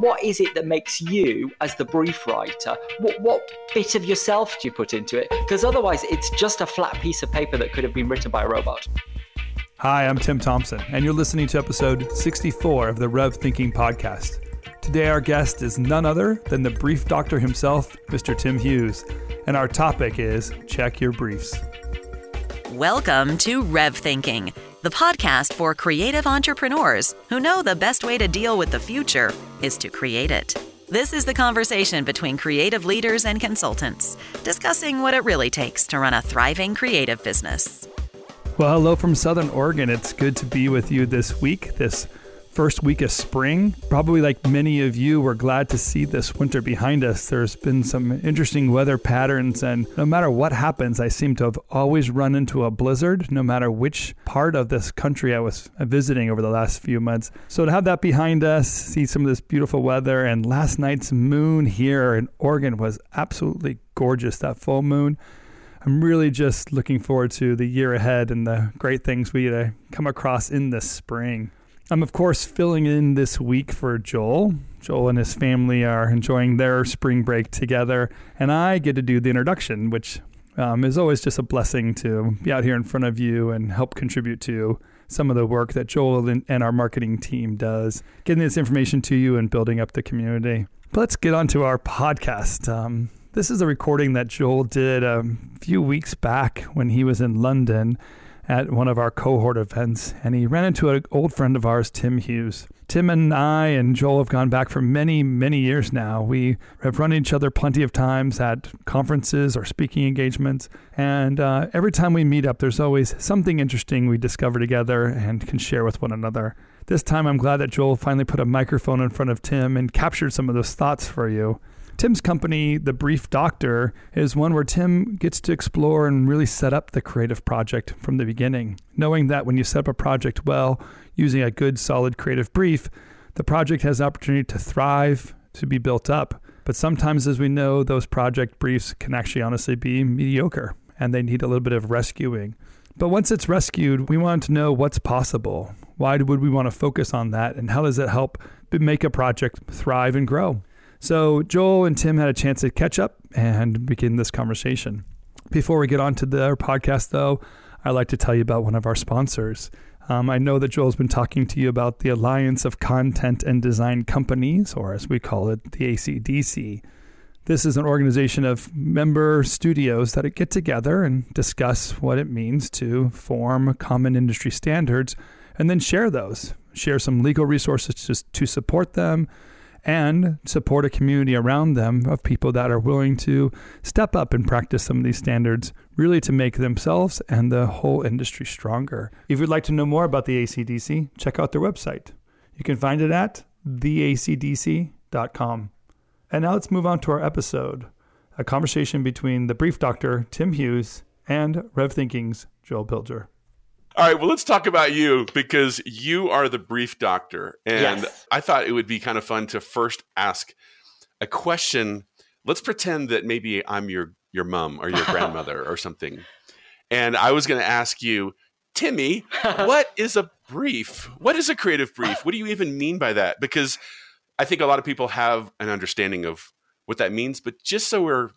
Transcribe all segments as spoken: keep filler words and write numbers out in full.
what is it that makes you, as the brief writer, what, what bit of yourself do you put into it? Because otherwise it's just a flat piece of paper that could have been written by a robot. Hi, I'm Tim Thompson, and you're listening to episode sixty-four of the Rev Thinking Podcast. Today, our guest is none other than the brief doctor himself, Mister Tim Hughes. And our topic is Check Your Briefs. Welcome to Rev Thinking, the podcast for creative entrepreneurs who know the best way to deal with the future is to create it. This is the conversation between creative leaders and consultants, discussing what it really takes to run a thriving creative business. Well, hello from Southern Oregon. It's good to be with you this week, this first week of spring. Probably like many of you, we're glad to see this winter behind us. There's been some interesting weather patterns, and no matter what happens, I seem to have always run into a blizzard, no matter which part of this country I was visiting over the last few months. So to have that behind us, see some of this beautiful weather, and last night's moon here in Oregon was absolutely gorgeous, that full moon. I'm really just looking forward to the year ahead and the great things we uh, come across in the spring. I'm, of course, filling in this week for Joel. Joel and his family are enjoying their spring break together, and I get to do the introduction, which um, is always just a blessing to be out here in front of you and help contribute to some of the work that Joel and our marketing team does, getting this information to you and building up the community. But let's get on to our podcast. Um, This is a recording that Joel did a few weeks back when he was in London at one of our cohort events, and he ran into an old friend of ours, Tim Hughes. Tim and I and Joel have gone back for many, many years now. We have run each other plenty of times at conferences or speaking engagements, and uh, every time we meet up, there's always something interesting we discover together and can share with one another. This time, I'm glad that Joel finally put a microphone in front of Tim and captured some of those thoughts for you. Tim's company, The Brief Doctor, is one where Tim gets to explore and really set up the creative project from the beginning, knowing that when you set up a project well, using a good, solid creative brief, the project has an opportunity to thrive, to be built up. But sometimes, as we know, those project briefs can actually honestly be mediocre, and they need a little bit of rescuing. But once it's rescued, we want to know what's possible. Why would we want to focus on that, and how does it help make a project thrive and grow? So Joel and Tim had a chance to catch up and begin this conversation. Before we get on to their podcast, though, I'd like to tell you about one of our sponsors. Um, I know that Joel's been talking to you about the Alliance of Content and Design Companies, or as we call it, the A C D C. This is an organization of member studios that get together and discuss what it means to form common industry standards and then share those, share some legal resources to, to support them, and support a community around them of people that are willing to step up and practice some of these standards, really to make themselves and the whole industry stronger. If you'd like to know more about the A C D C, check out their website. You can find it at the a c d c dot com. And now let's move on to our episode, a conversation between the brief doctor, Tim Hughes, and Rev Thinking's Joel Pilger. All right, well, let's talk about you, because you are the brief doctor. And yes. I thought it would be kind of fun to first ask a question. Let's pretend that maybe I'm your your mom or your grandmother or something. And I was going to ask you, Timmy, what is a brief? What is a creative brief? What do you even mean by that? Because I think a lot of people have an understanding of what that means. But just so we're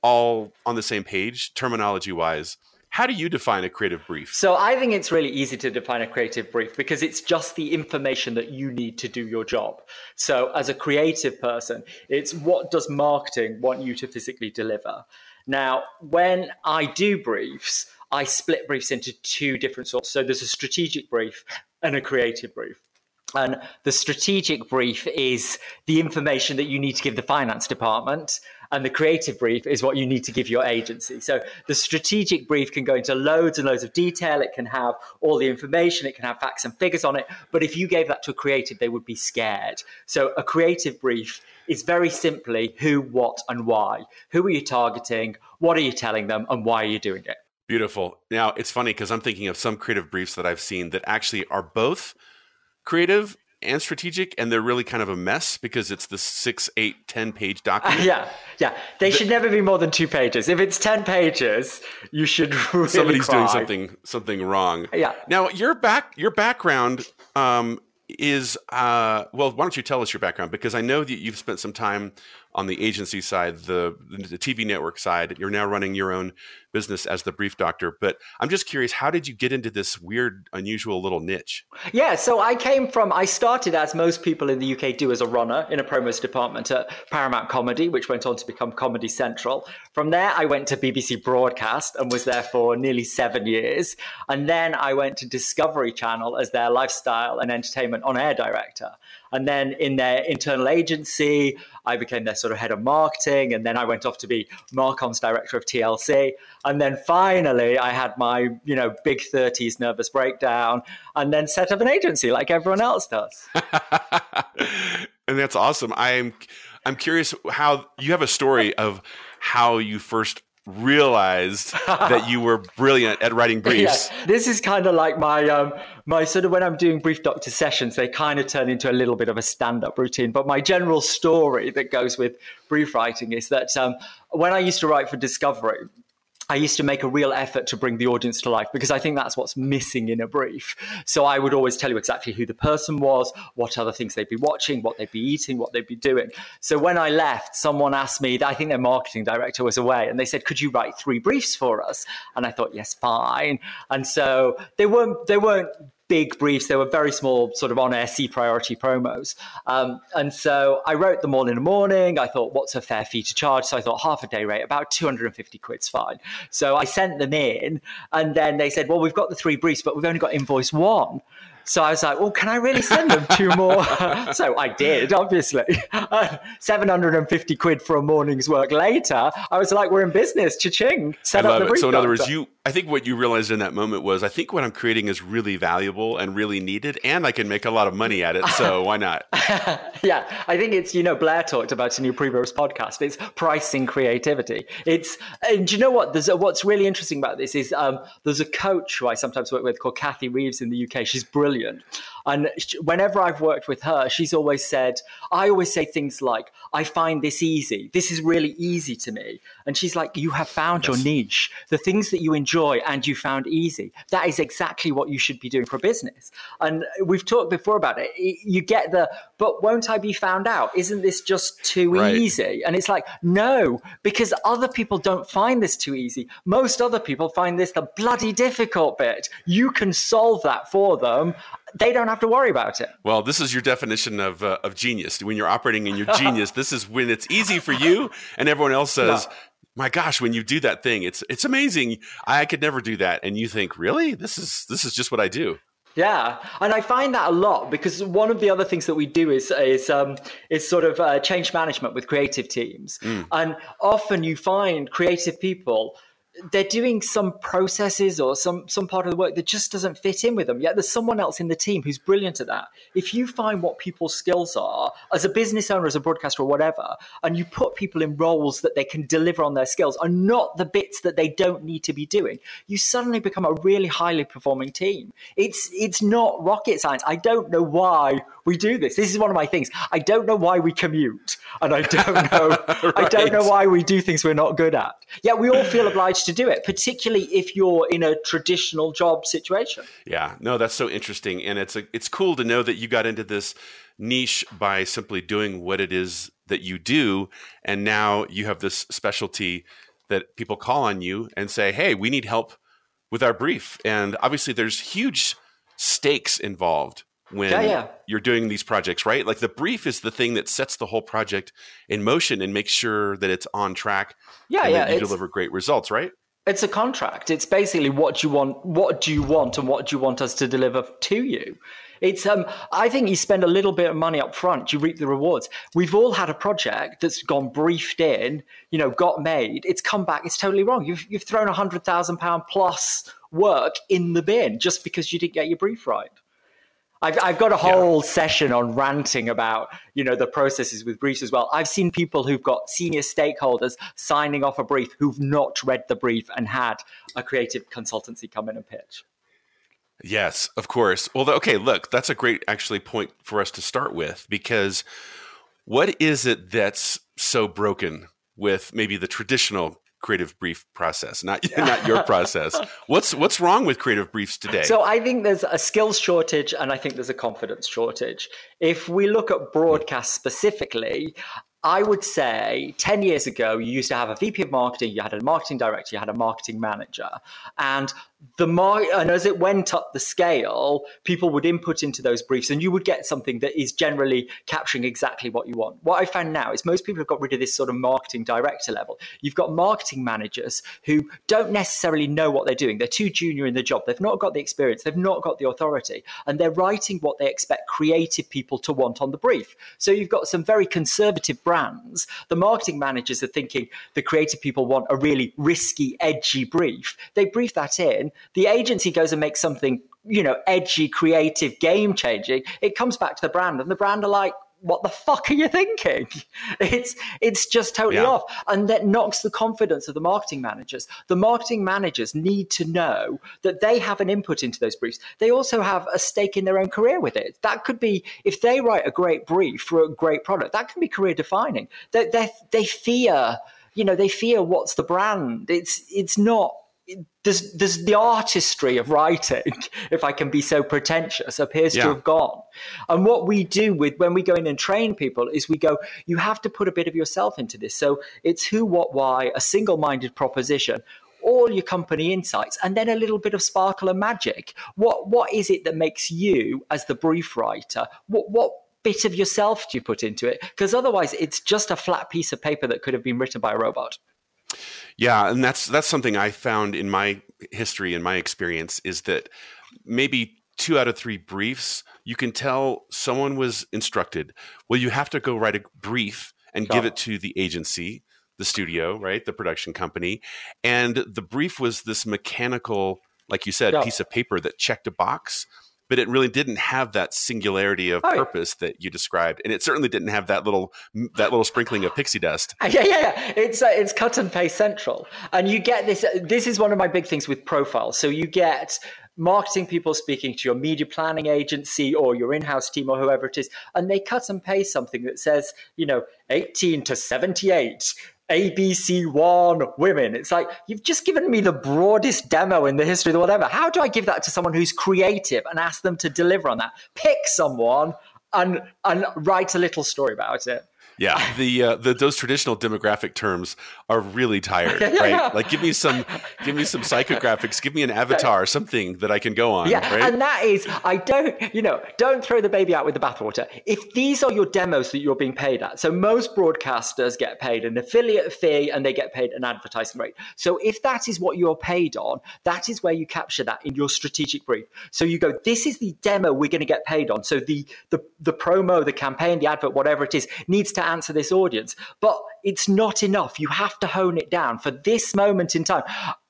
all on the same page, terminology-wise, how do you define a creative brief? So I think it's really easy to define a creative brief because it's just the information that you need to do your job. So as a creative person, it's what does marketing want you to physically deliver? Now, when I do briefs, I split briefs into two different sorts. So there's a strategic brief and a creative brief. And the strategic brief is the information that you need to give the finance department, and the creative brief is what you need to give your agency. So the strategic brief can go into loads and loads of detail. It can have all the information. It can have facts and figures on it. But if you gave that to a creative, they would be scared. So a creative brief is very simply who, what, and why. Who are you targeting? What are you telling them? And why are you doing it? Beautiful. Now, it's funny because I'm thinking of some creative briefs that I've seen that actually are both creative and strategic, and they're really kind of a mess because it's the six, eight, ten page document. Uh, yeah, yeah. They the, should never be more than two pages. If it's ten pages, you should really somebody's cry. doing something something wrong. Yeah. Now your back your background um, is, uh, well, why don't you tell us your background? Because I know that you've spent some time on the agency side, the, the T V network side. You're now running your own business as The Brief Doctor. But I'm just curious, how did you get into this weird, unusual little niche? Yeah, so I came from, I started as most people in the U K do as a runner in a promos department at Paramount Comedy, which went on to become Comedy Central. From there, I went to B B C Broadcast and was there for nearly seven years. And then I went to Discovery Channel as their lifestyle and entertainment on-air director. And then in their internal agency, I became their sort of head of marketing. And then I went off to be Marcom's director of T L C. And then finally, I had my, you know, big thirties nervous breakdown and then set up an agency like everyone else does. And that's awesome. I'm, I'm curious how you have a story of how you first realized that you were brilliant at writing briefs. Yeah. This is kind of like my um, my sort of when I'm doing Brief Doctor sessions, they kind of turn into a little bit of a stand-up routine. But my general story that goes with brief writing is that um, when I used to write for Discovery, I used to make a real effort to bring the audience to life because I think that's what's missing in a brief. So I would always tell you exactly who the person was, what other things they'd be watching, what they'd be eating, what they'd be doing. So when I left, someone asked me, I think their marketing director was away, and they said, could you write three briefs for us? And I thought, yes, fine. And so they weren't, they weren't big briefs. They were very small, sort of on-air C-priority promos. Um, and so I wrote them all in the morning. I thought, what's a fair fee to charge? So I thought half a day rate, about two hundred fifty quid's fine. So I sent them in and then they said, well, we've got the three briefs, but we've only got invoice one. So I was like, well, can I really send them two more? So I did, obviously. Uh, seven hundred fifty quid for a morning's work later, I was like, we're in business, cha-ching. Set I love up the it. Brief so in Doctor. Other words, you, I think what you realized in that moment was, I think what I'm creating is really valuable and really needed, and I can make a lot of money at it, so why not? Yeah, I think it's, you know, Blair talked about a new previous podcast. It's pricing creativity. It's, and do you know what? There's a, what's really interesting about this is um, there's a coach who I sometimes work with called Kathy Reeves in the U K. She's brilliant. Brilliant. And whenever I've worked with her, she's always said, I always say things like, I find this easy. This is really easy to me. And she's like, you have found yes. your niche, the things that you enjoy and you found easy. That is exactly what you should be doing for business. And we've talked before about it. You get the, but won't I be found out? Isn't this just too right. easy? And it's like, no, because other people don't find this too easy. Most other people find this the bloody difficult bit. You can solve that for them. They don't have to worry about it. Well, this is your definition of uh, of genius. When you're operating in your genius, this is when it's easy for you and everyone else says, no. My gosh, when you do that thing, it's it's amazing. I could never do that. And you think, really? This is this is just what I do. Yeah. And I find that a lot because one of the other things that we do is is um, is sort of uh, change management with creative teams. Mm. And often you find creative people, they're doing some processes or some some part of the work that just doesn't fit in with them. Yet there's someone else in the team who's brilliant at that. If you find what people's skills are as a business owner, as a broadcaster or whatever, and you put people in roles that they can deliver on their skills and not the bits that they don't need to be doing, you suddenly become a really highly performing team. It's it's not rocket science. I don't know why we do this. This is one of my things. I don't know why we commute. And I don't know right. I don't know why we do things we're not good at. Yet we all feel obliged to do it, particularly if you're in a traditional job situation. Yeah, no, that's so interesting. And it's a, it's cool to know that you got into this niche by simply doing what it is that you do. And now you have this specialty that people call on you and say, hey, we need help with our brief. And obviously there's huge stakes involved when yeah, yeah. you're doing these projects, right? Like the brief is the thing that sets the whole project in motion and makes sure that it's on track yeah, and yeah, that you deliver great results, right? It's a contract. It's basically what you want, what do you want and what do you want us to deliver to you? It's um. I think you spend a little bit of money up front, you reap the rewards. We've all had a project that's gone briefed in, you know, got made. It's come back. It's totally wrong. You've you've thrown a hundred thousand pound plus work in the bin just because you didn't get your brief right. I've, I've got a whole yeah. session on ranting about, you know, the processes with briefs as well. I've seen people who've got senior stakeholders signing off a brief who've not read the brief and had a creative consultancy come in and pitch. Yes, of course. Well, okay, look, that's a great actually point for us to start with, because what is it that's so broken with maybe the traditional creative brief process, not not your process. What's what's wrong with creative briefs today? So I think there's a skills shortage, and I think there's a confidence shortage. If we look at broadcast specifically, I would say ten years ago, you used to have a V P of marketing, you had a marketing director, you had a marketing manager. And the mar- and as it went up the scale, people would input into those briefs and you would get something that is generally capturing exactly what you want. What I found now is most people have got rid of this sort of marketing director level. You've got marketing managers who don't necessarily know what they're doing. They're too junior in the job. They've not got the experience. They've not got the authority. And they're writing what they expect creative people to want on the brief. So you've got some very conservative brands. The marketing managers are thinking the creative people want a really risky, edgy brief. They brief that in. The agency goes and makes something, you know, edgy, creative, game-changing. It comes back to the brand, and the brand are like, what the fuck are you thinking? It's it's just totally yeah. off. And that knocks the confidence of the marketing managers. The marketing managers need to know that they have an input into those briefs. They also have a stake in their own career with it. That could be, if they write a great brief for a great product, that can be career defining. They, they, they fear, you know, they fear what's the brand. It's it's not, There's, there's the artistry of writing, if I can be so pretentious, appears yeah. to have gone. And what we do with when we go in and train people is we go, you have to put a bit of yourself into this. So it's who, what, why, a single-minded proposition, all your company insights, and then a little bit of sparkle and magic. What what is it that makes you, as the brief writer, what what bit of yourself do you put into it? Because otherwise it's just a flat piece of paper that could have been written by a robot. Yeah, and that's that's something I found in my history and my experience is that maybe two out of three briefs, you can tell someone was instructed, well, you have to go write a brief and God. give it to the agency, the studio, right, the production company. And the brief was this mechanical, like you said, God. piece of paper that checked a box, but it really didn't have that singularity of oh, purpose yeah. that you described. And it certainly didn't have that little that little sprinkling of pixie dust. Yeah, yeah, yeah. It's, uh, it's cut and paste central. And you get this, this is one of my big things with profiles. So you get marketing people speaking to your media planning agency or your in-house team or whoever it is, and they cut and paste something that says, you know, eighteen to seventy-eight A B C one women. It's like, you've just given me the broadest demo in the history of the whatever. How do I give that to someone who's creative and ask them to deliver on that? Pick someone and and write a little story about it. Yeah, the uh, the those traditional demographic terms are really tired, right? yeah. Like give me some give me some psychographics, give me an avatar, something that I can go on, yeah. right? And that is, I don't, you know, don't throw the baby out with the bathwater. If these are your demos that you're being paid at, so most broadcasters get paid an affiliate fee and they get paid an advertising rate. So if that is what you're paid on, that is where you capture that in your strategic brief. So you go, this is the demo we're going to get paid on. So the the the promo, the campaign, the advert, whatever it is, needs to answer this audience, but it's not enough. You have to hone it down for this moment in time.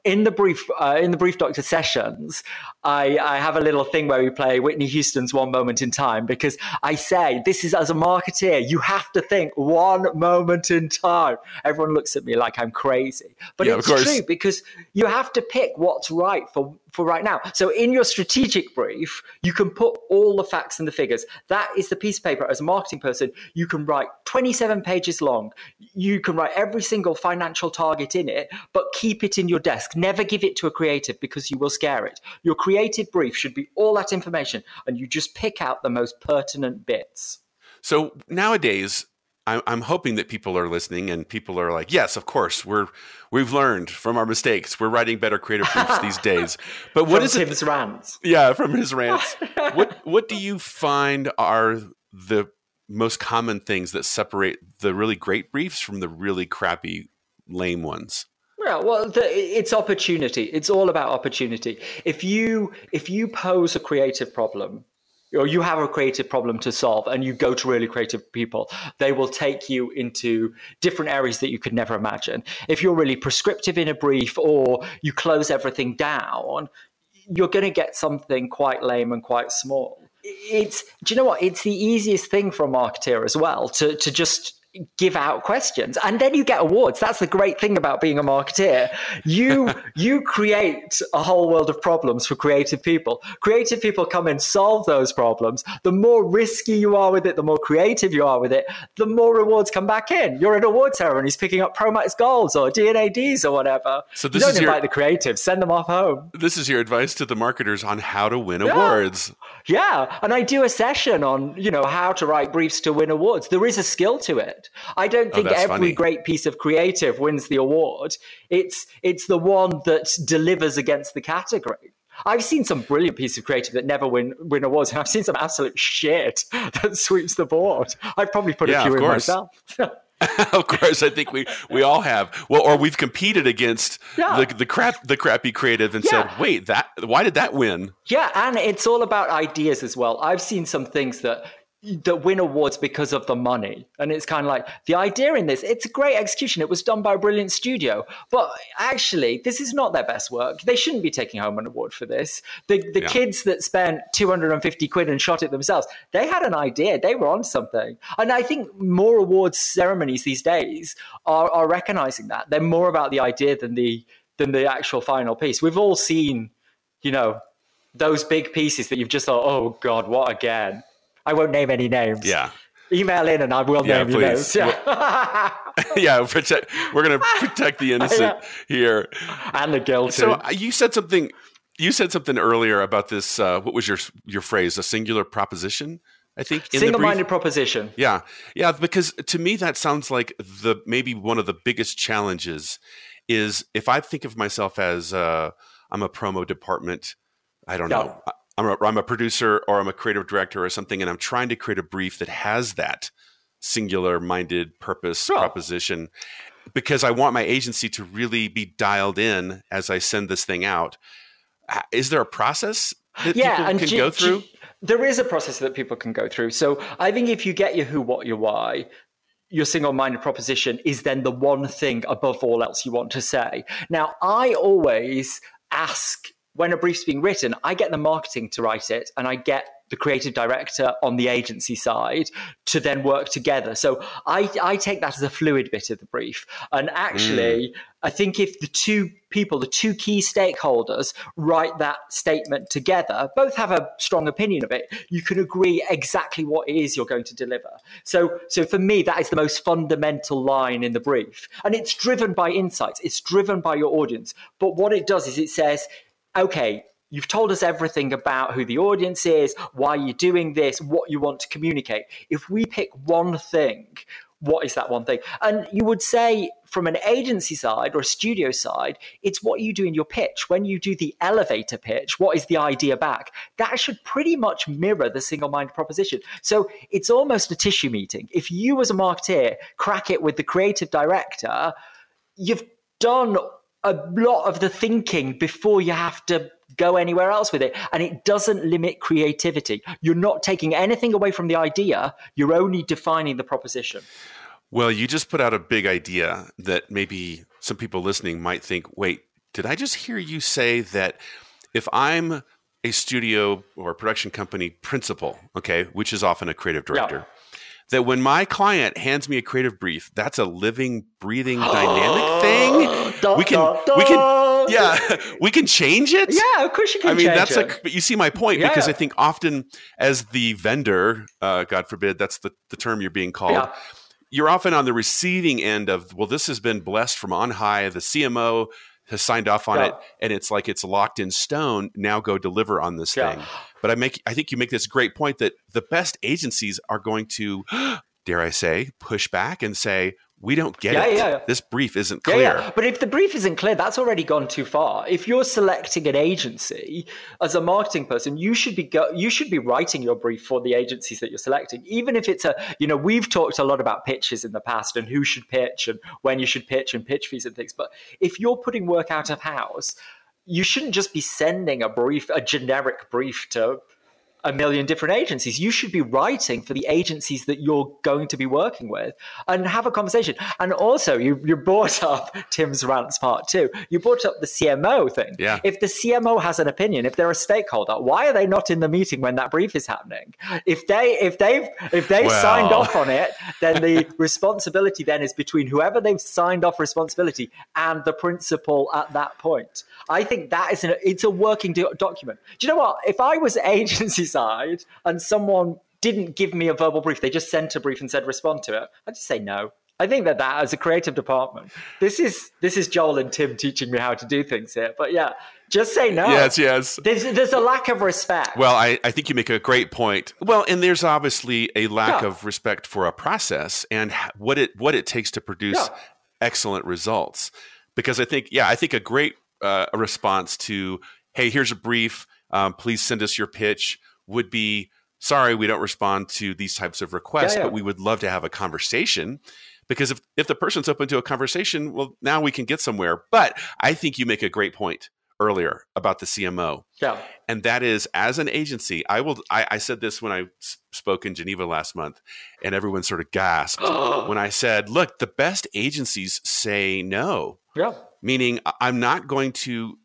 In the brief, uh, in the Brief Doctor sessions, I, I have a little thing where we play Whitney Houston's One Moment in Time, because I say, this is, as a marketeer, you have to think one moment in time. Everyone looks at me like I'm crazy, but yeah, it's true, because you have to pick what's right for, for right now. So in your strategic brief, you can put all the facts and the figures. That is the piece of paper. As a marketing person, you can write twenty-seven pages long. You can write every single financial target in it, but keep it in your desk. Never give it to a creative, because you will scare it. Your creative brief should be all that information, and you just pick out the most pertinent bits. So nowadays, I'm hoping that people are listening and people are like, yes, of course, we're, we've learned from our mistakes. We're writing better creative briefs these days. But what is it? From Tim's rants. Yeah, from his rants. What, what do you find are the most common things that separate the really great briefs from the really crappy, lame ones? Yeah, well, the, it's opportunity. It's all about opportunity. If you if you pose a creative problem, or you have a creative problem to solve, and you go to really creative people, they will take you into different areas that you could never imagine. If you're really prescriptive in a brief, or you close everything down, you're going to get something quite lame and quite small. It's, do you know what? It's the easiest thing for a marketer as well to to just give out questions, and then you get awards. That's the great thing about being a marketeer. You you create a whole world of problems for creative people. Creative people come and solve those problems. The more risky you are with it, the more creative you are with it, the more rewards come back in. You're an award ceremony, he's picking up Promax Golds or D N A Ds or whatever. So this you don't is invite your, the creatives. Send them off home. This is your advice to the marketers on how to win yeah. awards. Yeah, and I do a session on, you know, how to write briefs to win awards. There is a skill to it. I don't think oh, every funny. great piece of creative wins the award. It's it's the one that delivers against the category. I've seen some brilliant pieces of creative that never win win awards, and I've seen some absolute shit that sweeps the board. I've probably put yeah, a few in course. myself. Of course, I think we, we all have. Well, or we've competed against yeah. the the crap the crappy creative and yeah. said, "Wait, that why did that win?" Yeah, and it's all about ideas as well. I've seen some things that that win awards because of the money, and it's kind of like the idea in this. It's a great execution. It was done by a brilliant studio, but actually, this is not their best work. They shouldn't be taking home an award for this. The the yeah. kids that spent two hundred fifty quid and shot it themselves, they had an idea. They were on something. And I think more awards ceremonies these days are are recognizing that they're more about the idea than the than the actual final piece. We've all seen, you know, those big pieces that you've just thought, oh God, what again? I won't name any names. Yeah. Email in and I will yeah, name please. your names. Yeah. yeah. Protect, we're going to protect the innocent here. And the guilty. So you said something, you said something earlier about this. Uh, what was your, your phrase? A singular proposition, I think. In Single-minded the brief, proposition. Yeah. Yeah. Because to me, that sounds like the, maybe one of the biggest challenges is if I think of myself as uh, I'm a promo department, I don't no. know. I'm a, I'm a producer or I'm a creative director or something, and I'm trying to create a brief that has that singular-minded purpose oh. proposition because I want my agency to really be dialed in as I send this thing out. Is there a process that yeah, people and can g- go through? G- there is a process that people can go through. So I think if you get your who, what, your why – your single-minded proposition is then the one thing above all else you want to say. Now, I always ask when a brief's being written, I get the marketing to write it and I get the creative director on the agency side to then work together. So I, I take that as a fluid bit of the brief. And actually, mm. I think if the two people, the two key stakeholders write that statement together, both have a strong opinion of it, you can agree exactly what it is you're going to deliver. So, so for me, that is the most fundamental line in the brief. And it's driven by insights. It's driven by your audience. But what it does is it says, okay, you've told us everything about who the audience is, why you're doing this, what you want to communicate. If we pick one thing, what is that one thing? And you would say from an agency side or a studio side, it's what you do in your pitch. When you do the elevator pitch, what is the idea back? That should pretty much mirror the single-minded proposition. So it's almost a tissue meeting. If you as a marketeer crack it with the creative director, you've done a lot of the thinking before you have to go anywhere else with it. And it doesn't limit creativity. You're not taking anything away from the idea. You're only defining the proposition. Well, you just put out a big idea that maybe some people listening might think, wait, did I just hear you say that if I'm a studio or production company principal, okay, which is often a creative director, yeah. that when my client hands me a creative brief, that's a living, breathing, dynamic thing. Da, we can, da, da. we can, yeah, we can change it. Yeah, of course you can. I mean, change that's it. a. But you see my point yeah, because yeah. I think often, as the vendor, uh, God forbid, that's the, the term you're being called. Yeah. You're often on the receiving end of, well, this has been blessed from on high. The C M O has signed off on yeah. it, and it's like it's locked in stone. Now go deliver on this yeah. thing. But I make, I think you make this great point that the best agencies are going to, dare I say, push back and say, we don't get yeah, it. Yeah, yeah. This brief isn't clear. Yeah, yeah. But if the brief isn't clear, that's already gone too far. If you're selecting an agency as a marketing person, you should be go- you should be writing your brief for the agencies that you're selecting. Even if it's a, you know, we've talked a lot about pitches in the past and who should pitch and when you should pitch and pitch fees and things. But if you're putting work out of house, you shouldn't just be sending a brief, a generic brief to a million different agencies. You should be writing for the agencies that you're going to be working with and have a conversation. And also you, you brought up Tim's rants part two. You brought up the C M O thing. Yeah. If the C M O has an opinion, if they're a stakeholder, why are they not in the meeting when that brief is happening? If they, if they've, if they've well. signed off on it, then the responsibility then is between whoever they've signed off responsibility and the principal at that point. I think that is an, it's a working do- document. Do you know what? If I was agency side and someone didn't give me a verbal brief, they just sent a brief and said respond to it, I'd just say no. I think that that as a creative department, this is this is Joel and Tim teaching me how to do things here. But yeah, just say no. Yes, yes. There's, there's a lack of respect. Well, I, I think you make a great point. Well, and there's obviously a lack yeah. of respect for a process and what it what it takes to produce yeah. excellent results. Because I think, yeah, I think a great uh, response to, hey, here's a brief, um, please send us your pitch, would be, sorry, we don't respond to these types of requests, yeah, yeah. but we would love to have a conversation. Because if, if the person's open to a conversation, well, now we can get somewhere. But I think you make a great point earlier about the C M O. Yeah. And that is, as an agency, I will. I, I said this when I spoke in Geneva last month, and everyone sort of gasped when I said, look, the best agencies say no. Yeah. Meaning I'm not going to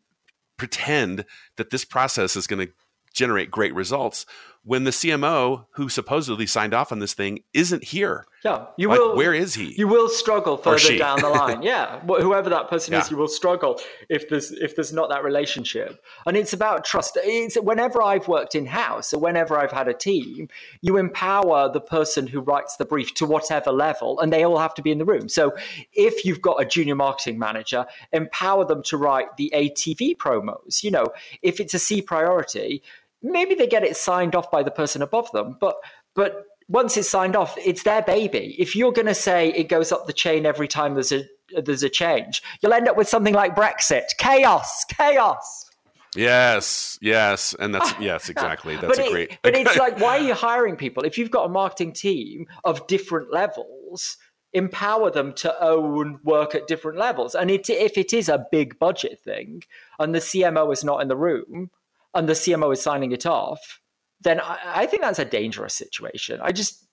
pretend that this process is going to generate great results when the C M O who supposedly signed off on this thing isn't here. Yeah, you like, will. Where is he? You will struggle further down the line. Yeah, whoever that person yeah. is, you will struggle if there's if there's not that relationship. And it's about trust. It's whenever I've worked in house or whenever I've had a team, you empower the person who writes the brief to whatever level, and they all have to be in the room. So if you've got a junior marketing manager, empower them to write the A T V promos. You know, if it's a C priority, maybe they get it signed off by the person above them, but but once it's signed off, it's their baby. If you're going to say it goes up the chain every time there's a there's a change, you'll end up with something like Brexit. Chaos, chaos. Yes, yes. And that's, yes, exactly. That's but a great. It, but it's like, why are you hiring people? If you've got a marketing team of different levels, empower them to own work at different levels. And it, if it is a big budget thing and the C M O is not in the room, and the C M O is signing it off, then I, I think that's a dangerous situation. I just,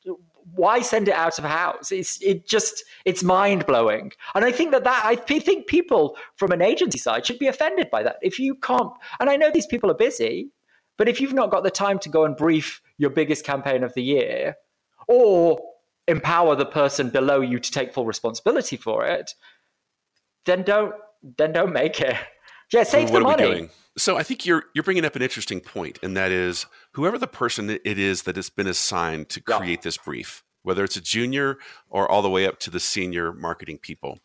why send it out of house? It's it just, it's mind blowing. And I think that that, I think people from an agency side should be offended by that. If you can't, and I know these people are busy, but if you've not got the time to go and brief your biggest campaign of the year or empower the person below you to take full responsibility for it, then don't, then don't make it. Yeah, save well, the money. What are we doing? So I think you're you're bringing up an interesting point, and that is whoever the person it is that has been assigned to create yeah. this brief, whether it's a junior or all the way up to the senior marketing people,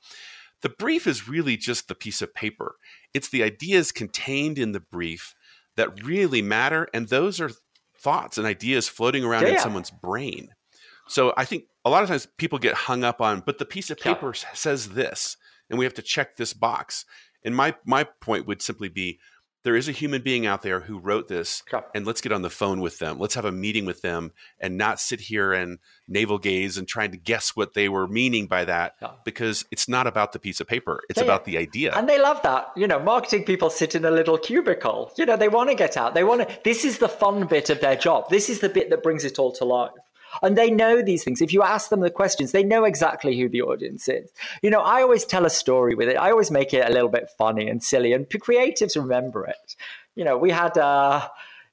the brief is really just the piece of paper. It's the ideas contained in the brief that really matter, and those are thoughts and ideas floating around yeah. in someone's brain. So I think a lot of times people get hung up on, but the piece of paper yeah. says this, and we have to check this box. And my my point would simply be, there is a human being out there who wrote this, and let's get on the phone with them. Let's have a meeting with them and not sit here and navel gaze and trying to guess what they were meaning by that, because it's not about the piece of paper. It's yeah, about yeah. the idea. And they love that. You know, marketing people sit in a little cubicle. You know, they want to get out. They want to, this is the fun bit of their job. This is the bit that brings it all to life. And they know these things. If you ask them the questions, they know exactly who the audience is. You know, I always tell a story with it. I always make it a little bit funny and silly, and creatives remember it. You know, we had, uh,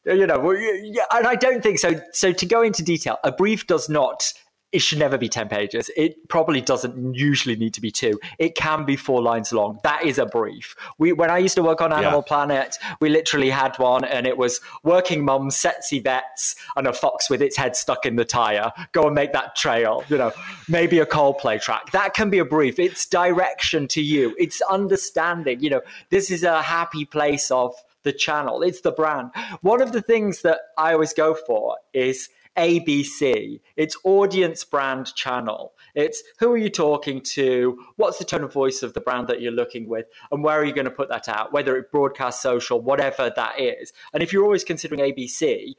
you know, and I don't think so. So to go into detail, a brief does not, it should never be ten pages. It probably doesn't usually need to be two. It can be four lines long. That is a brief. We, when I used to work on Animal yeah. Planet, we literally had one, and it was working mums, sexy vets, and a fox with its head stuck in the tire. Go and make that trail, you know, maybe a Coldplay track. That can be a brief. It's direction to you. It's understanding, you know, this is a happy place of the channel. It's the brand. One of the things that I always go for is A B C. It's audience, brand, channel. It's who are you talking to? What's the tone of voice of the brand that you're looking with? And where are you going to put that out? Whether it's broadcast, social, whatever that is. And if you're always considering A B C,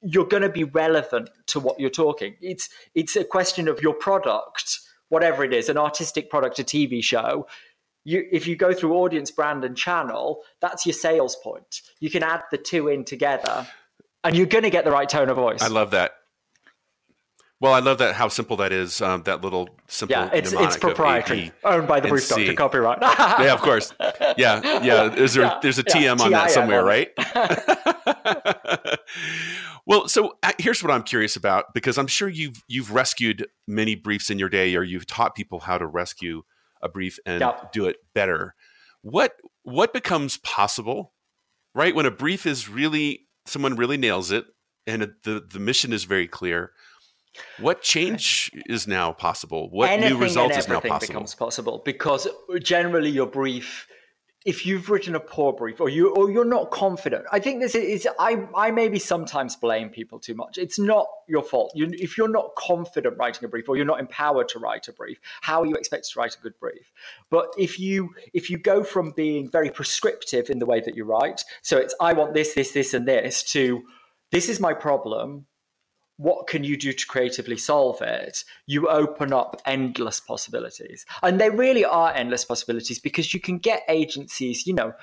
you're going to be relevant to what you're talking. It's it's a question of your product, whatever it is, an artistic product, a T V show. You, if you go through audience, brand, and channel, that's your sales point. You can add the two in together. and you're going to get the right tone of voice. I love that. Well, I love that how simple that is. Um, that little simple. Yeah, it's it's proprietary, owned by the Brief Doctor. Copyright. Yeah, of course. Yeah, yeah. There's a yeah, there's a T M yeah, on T I M that somewhere, on right? Well, so here's what I'm curious about, because I'm sure you've you've rescued many briefs in your day, or you've taught people how to rescue a brief and yep. do it better. What what becomes possible, right? When a brief is really someone really nails it, and the the mission is very clear. What change is now possible? What Anything new result is now possible? Anything becomes possible, because generally your brief, if you've written a poor brief or, you, or you're not confident, I think this is, I, I maybe sometimes blame people too much. It's not your fault. You, if you're not confident writing a brief, or you're not empowered to write a brief, how are you expected to write a good brief? But if you if you go from being very prescriptive in the way that you write, so it's I want this, this, this, and this, to this is my problem. What can you do to creatively solve it? You open up endless possibilities. And they really are endless possibilities, because you can get agencies, you know,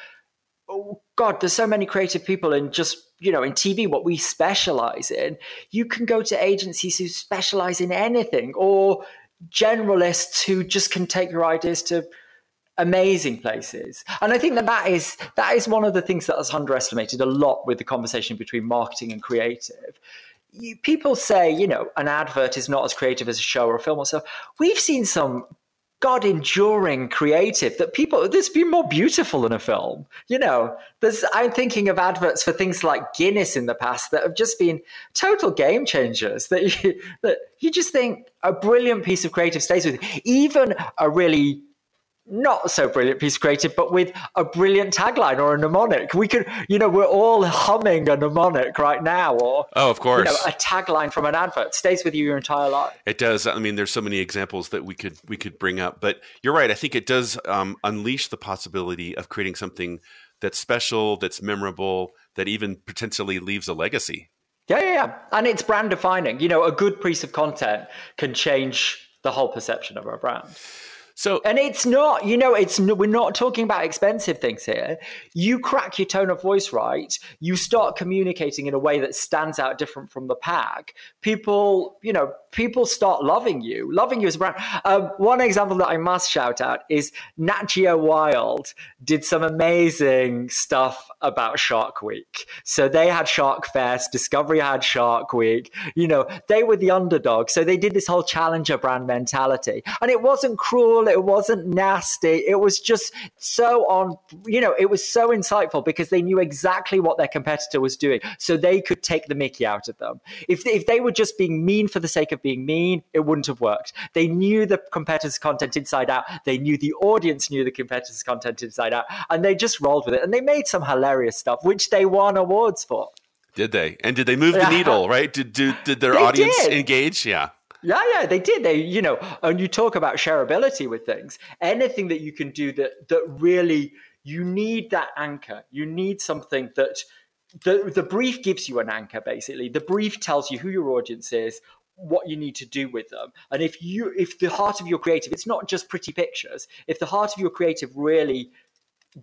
oh God, there's so many creative people in just, you know, in T V, what we specialize in. You can go to agencies who specialize in anything, or generalists who just can take your ideas to amazing places. And I think that that is, that is one of the things that is underestimated a lot with the conversation between marketing and creative. People say, you know, an advert is not as creative as a show or a film or stuff. We've seen some God-enduring creative that people, that's been more beautiful than a film. You know, there's, I'm thinking of adverts for things like Guinness in the past that have just been total game changers, that you, that you just think a brilliant piece of creative stays with you. Even a really not so brilliant piece of creative, but with a brilliant tagline or a mnemonic. We could, you know, we're all humming a mnemonic right now, or oh, of course, you know, a tagline from an advert stays with you your entire life. It does. I mean, there's so many examples that we could we could bring up, but you're right. I think it does um, unleash the possibility of creating something that's special, that's memorable, that even potentially leaves a legacy. Yeah, yeah, yeah. And it's brand defining. You know, a good piece of content can change the whole perception of our brand. So, and it's not, you know, it's we're not talking about expensive things here. You crack your tone of voice right, you start communicating in a way that stands out different from the pack. People, you know, people start loving you, loving you as a brand. Um, one example that I must shout out is Nat Geo Wild did some amazing stuff about Shark Week. So they had Shark Fest, Discovery had Shark Week. You know, they were the underdog. So they did this whole challenger brand mentality, and it wasn't cruel. It wasn't nasty. It was just so on, you know, it was so insightful, because they knew exactly what their competitor was doing, so they could take the mickey out of them. If, if they were just being mean for the sake of being mean, it wouldn't have worked. They knew the competitor's content inside out. They knew the audience knew the competitor's content inside out, and they just rolled with it. And they made some hilarious stuff, which they won awards for. Did they? And did they move the needle, right? Did, did, did their they audience did. engage? Yeah. Yeah, yeah, they did. They, you know, and you talk about shareability with things. Anything that you can do that that really, you need that anchor. You need something that the the brief gives you an anchor, basically. The brief tells you who your audience is, what you need to do with them. And if you if the heart of your creative, it's not just pretty pictures. If the heart of your creative really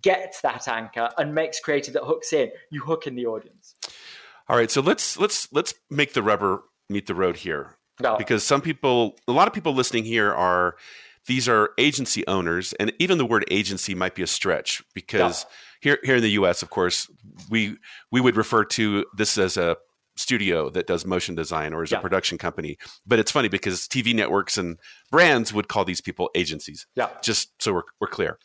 gets that anchor and makes creative that hooks in, you hook in the audience. All right, so let's let's let's make the rubber meet the road here. No. Because some people, a lot of people listening here are, these are agency owners, and even the word agency might be a stretch, because no. here here in the U S, of course, we we would refer to this as a studio that does motion design, or as yeah. a production company. But it's funny, because T V networks and brands would call these people agencies, yeah. just so we're, we're clear.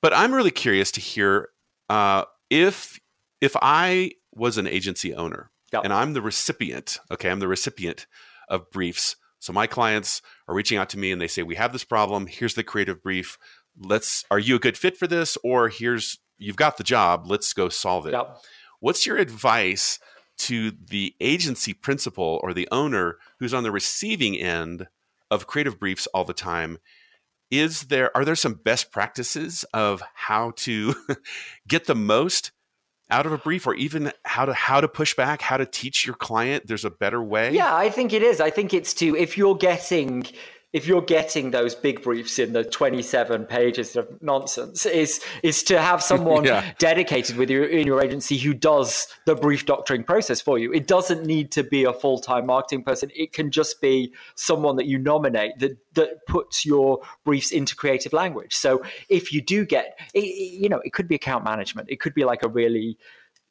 But I'm really curious to hear uh, if if I was an agency owner yeah. and I'm the recipient, okay, I'm the recipient of briefs. So my clients are reaching out to me and they say, we have this problem. Here's the creative brief. Let's, are you a good fit for this? Or here's, you've got the job. Let's go solve it. Yep. What's your advice to the agency principal or the owner who's on the receiving end of creative briefs all the time? Is there, are there some best practices of how to get the most out of a brief, or even how to how to push back, how to teach your client there's a better way? Yeah, I think it is. I think it's to, if you're getting if you're getting those big briefs in the twenty-seven pages of nonsense, is is to have someone yeah. dedicated with you in your agency who does the brief doctoring process for you. It doesn't need to be a full-time marketing person. It can just be someone that you nominate that that puts your briefs into creative language. So if you do get, it, you know, it could be account management. It could be like a really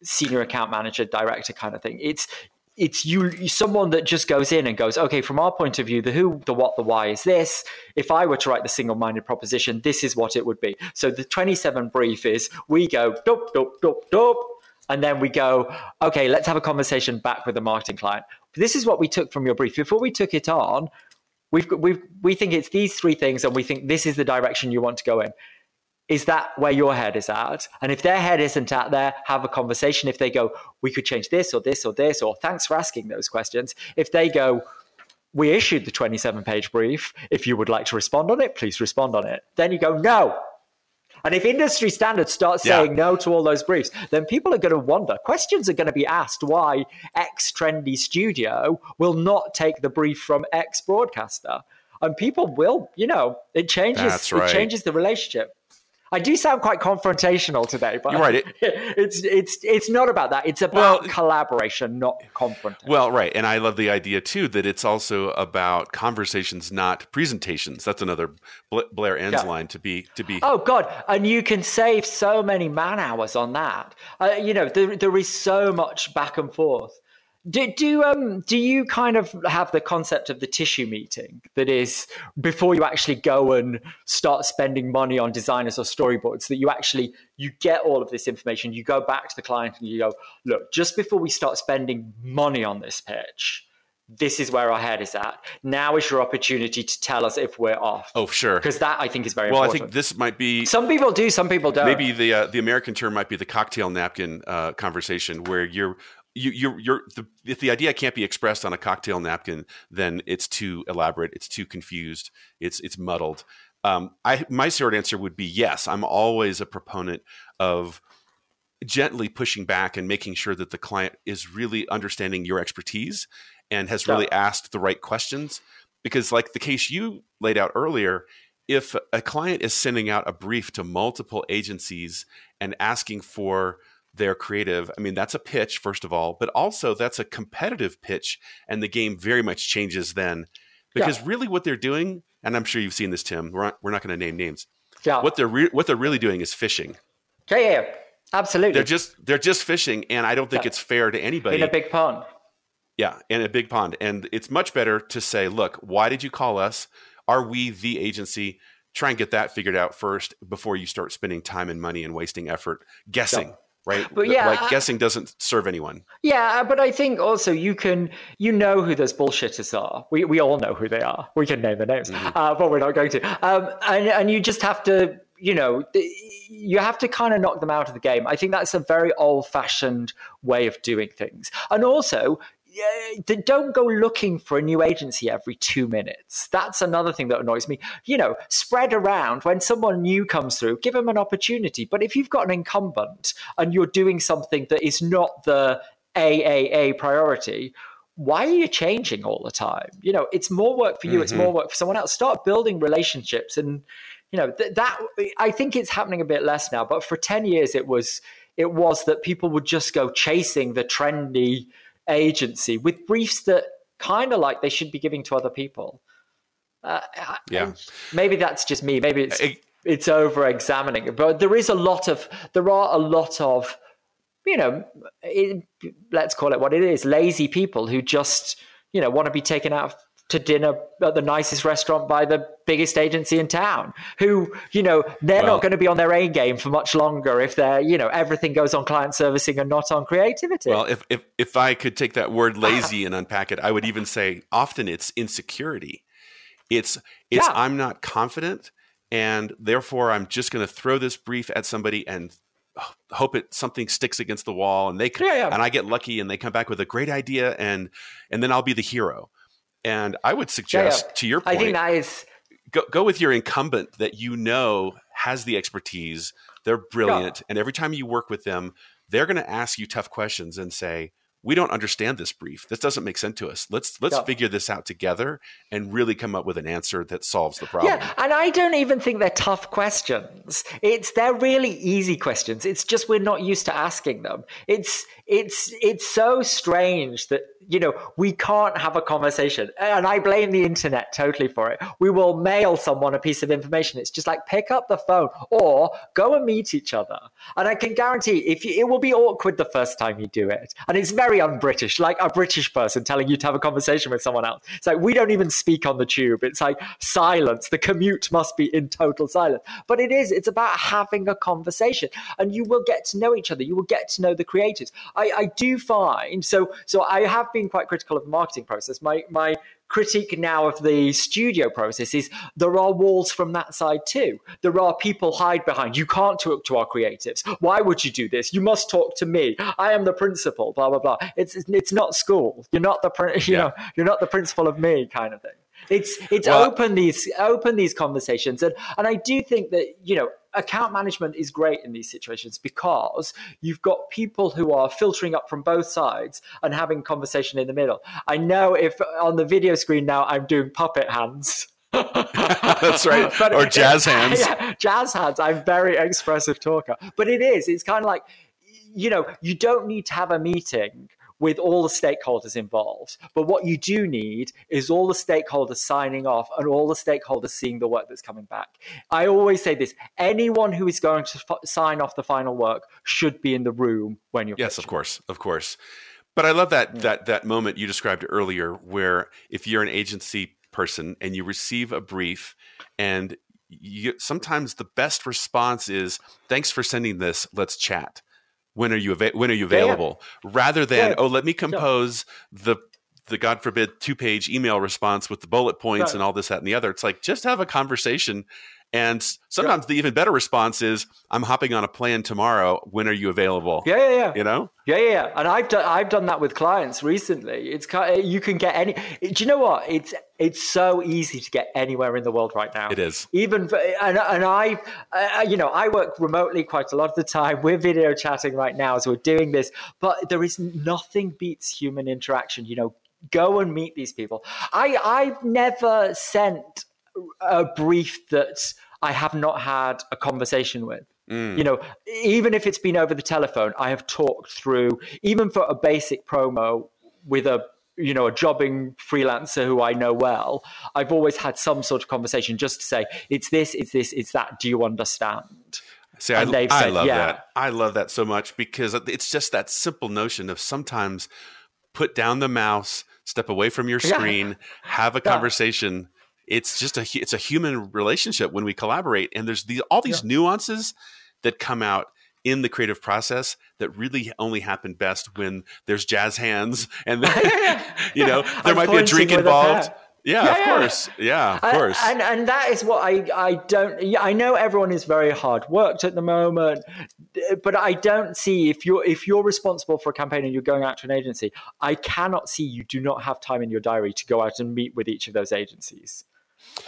senior account manager, director kind of thing. It's It's you, someone that just goes in and goes, okay, from our point of view, the who, the what, the why is this. If I were to write the single-minded proposition, this is what it would be. So the twenty-seven brief is we go, doop, doop, doop, doop. And then we go, okay, let's have a conversation back with the marketing client. This is what we took from your brief. Before we took it on, we've, we've, we think it's these three things, and we think this is the direction you want to go in. Is that where your head is at? And if their head isn't at there, have a conversation. If they go, we could change this or this or this, or thanks for asking those questions. If they go, we issued the twenty-seven page brief. If you would like to respond on it, please respond on it. Then you go, no. And if industry standards start saying yeah. no to all those briefs, then people are going to wonder. Questions are going to be asked why X trendy studio will not take the brief from X broadcaster. And people will, you know, it changes, That's right. it changes the relationship. I do sound quite confrontational today, but You're right. it, it's it's it's not about that. It's about well, collaboration, not confrontation. Well, right. And I love the idea, too, that it's also about conversations, not presentations. That's another Blair Ann's yeah. line to be to be. Oh, God. And you can save so many man hours on that. Uh, you know, there, there is so much back and forth. Do do um do you kind of have the concept of the tissue meeting that is before you actually go and start spending money on designers or storyboards, that you actually you get all of this information, you go back to the client and you go, look, just before we start spending money on this pitch, this is where our head is at. Now is your opportunity to tell us if we're off. Oh, sure. Because that, I think, is very well, important. Well, I think this might be... Some people do, some people don't. Maybe the uh, the American term might be the cocktail napkin uh, conversation where you're... You, you're, you're, the, if the idea can't be expressed on a cocktail napkin, then it's too elaborate, it's too confused, it's it's muddled. Um, I my short answer would be yes. I'm always a proponent of gently pushing back and making sure that the client is really understanding your expertise and has really yeah. asked the right questions. Because, like the case you laid out earlier, if a client is sending out a brief to multiple agencies and asking for they're creative. I mean, that's a pitch, first of all, but also that's a competitive pitch. And the game very much changes then because yeah. really what they're doing, and I'm sure you've seen this, Tim, we're not, we're not going to name names. Yeah. What they're re- what they're really doing is fishing. Yeah, yeah, yeah. Absolutely. They're just, they're just fishing. And I don't think yeah. it's fair to anybody. In a big pond. Yeah. In a big pond. And it's much better to say, look, why did you call us? Are we the agency? Try and get that figured out first before you start spending time and money and wasting effort guessing. Yeah. Right. But yeah, like I, guessing doesn't serve anyone. Yeah. But I think also you can, you know, who those bullshitters are. We we all know who they are. We can name the names, mm-hmm. uh, but we're not going to. Um, and, and you just have to, you know, you have to kind of knock them out of the game. I think that's a very old fashioned way of doing things. And also, yeah, don't go looking for a new agency every two minutes. That's another thing that annoys me. You know, spread around when someone new comes through, give them an opportunity. But if you've got an incumbent and you're doing something that is not the triple A priority, why are you changing all the time? You know, it's more work for you. Mm-hmm. It's more work for someone else. Start building relationships. And, you know, th- that I think it's happening a bit less now. But for ten years, it was it was that people would just go chasing the trendy agency with briefs that kind of like they should be giving to other people. Uh, yeah, maybe that's just me. Maybe it's it, it's over examining, but there is a lot of there are a lot of you know, it, let's call it what it is, lazy people who just you know want to be taken out to dinner at the nicest restaurant by the biggest agency in town. Who you know they're well, not going to be on their A game for much longer if they're you know everything goes on client servicing and not on creativity. Well, if if if I could take that word lazy and unpack it, I would even say often it's insecurity. It's it's yeah. I'm not confident, and therefore I'm just going to throw this brief at somebody and hope it something sticks against the wall, and they can, yeah, yeah. and I get lucky, and they come back with a great idea, and and then I'll be the hero. And I would suggest yeah, yeah. to your point, I think that is go go with your incumbent that you know has the expertise. They're brilliant, yeah. and every time you work with them, they're going to ask you tough questions and say, we don't understand this brief. This doesn't make sense to us. Let's let's no. figure this out together and really come up with an answer that solves the problem. Yeah, and I don't even think they're tough questions. It's they're really easy questions. It's just we're not used to asking them. It's it's it's so strange that, you know, we can't have a conversation. And I blame the internet totally for it. We will mail someone a piece of information. It's just like, pick up the phone or go and meet each other. And I can guarantee if you, it will be awkward the first time you do it. And it's very un-British, like a British person telling you to have a conversation with someone else. It's like, we don't even speak on the tube. It's like silence. The commute must be in total silence. But it is, it's about having a conversation, and you will get to know each other. You will get to know the creators. I, I do find, so, so I have been quite critical of the marketing process. My my critique now of the studio process is there are walls from that side too. There are people hide behind. You can't talk to our creatives. Why would you do this? You must talk to me. I am the principal. Blah blah blah. It's it's not school. You're not the you yeah. know you're not the principal of me kind of thing. It's it's well, open these open these conversations, and and I do think that, you know, account management is great in these situations because you've got people who are filtering up from both sides and having conversation in the middle. I know if on the video screen now I'm doing puppet hands. That's right. But or jazz hands. Yeah, jazz hands. I'm very expressive talker. But it is. It's kind of like, you know, you don't need to have a meeting with all the stakeholders involved. But what you do need is all the stakeholders signing off and all the stakeholders seeing the work that's coming back. I always say this, anyone who is going to f- sign off the final work should be in the room when you're Yes, pitching. of course, of course. But I love that, yeah. that, that moment you described earlier where if you're an agency person and you receive a brief and you, sometimes the best response is, thanks for sending this, let's chat. When are you ava- when are you available? Yeah. Rather than yeah. oh, let me compose no. the the God forbid two page email response with the bullet points no. and all this, that, and the other. It's like, just have a conversation. And sometimes yeah. the even better response is, I'm hopping on a plane tomorrow. When are you available? Yeah, yeah, yeah. You know? Yeah, yeah, yeah. And I've done I've done that with clients recently. It's kind of, you can get any. Do you know what? It's it's so easy to get anywhere in the world right now. It is. Even and and I, uh, you know, I work remotely quite a lot of the time. We're video chatting right now, so we're doing this. But there is nothing beats human interaction. You know, go and meet these people. I I've never sent a brief that I have not had a conversation with. Mm. You know, even if it's been over the telephone, I have talked through, even for a basic promo with a, you know, a jobbing freelancer who I know well, I've always had some sort of conversation just to say, it's this, it's this, it's that. Do you understand? See, and I, they've I said, love yeah. that. I love that so much because it's just that simple notion of sometimes put down the mouse, step away from your screen, yeah. have a yeah. conversation. It's just a it's a human relationship when we collaborate, and there's these, all these yeah. nuances that come out in the creative process that really only happen best when there's jazz hands, and then, you know, there I'm might be a drink involved. Yeah, yeah, of yeah. course. Yeah, of I, course. And and that is what I, I don't – I know everyone is very hard worked at the moment, but I don't see if you're, if you're responsible for a campaign and you're going out to an agency, I cannot see you do not have time in your diary to go out and meet with each of those agencies.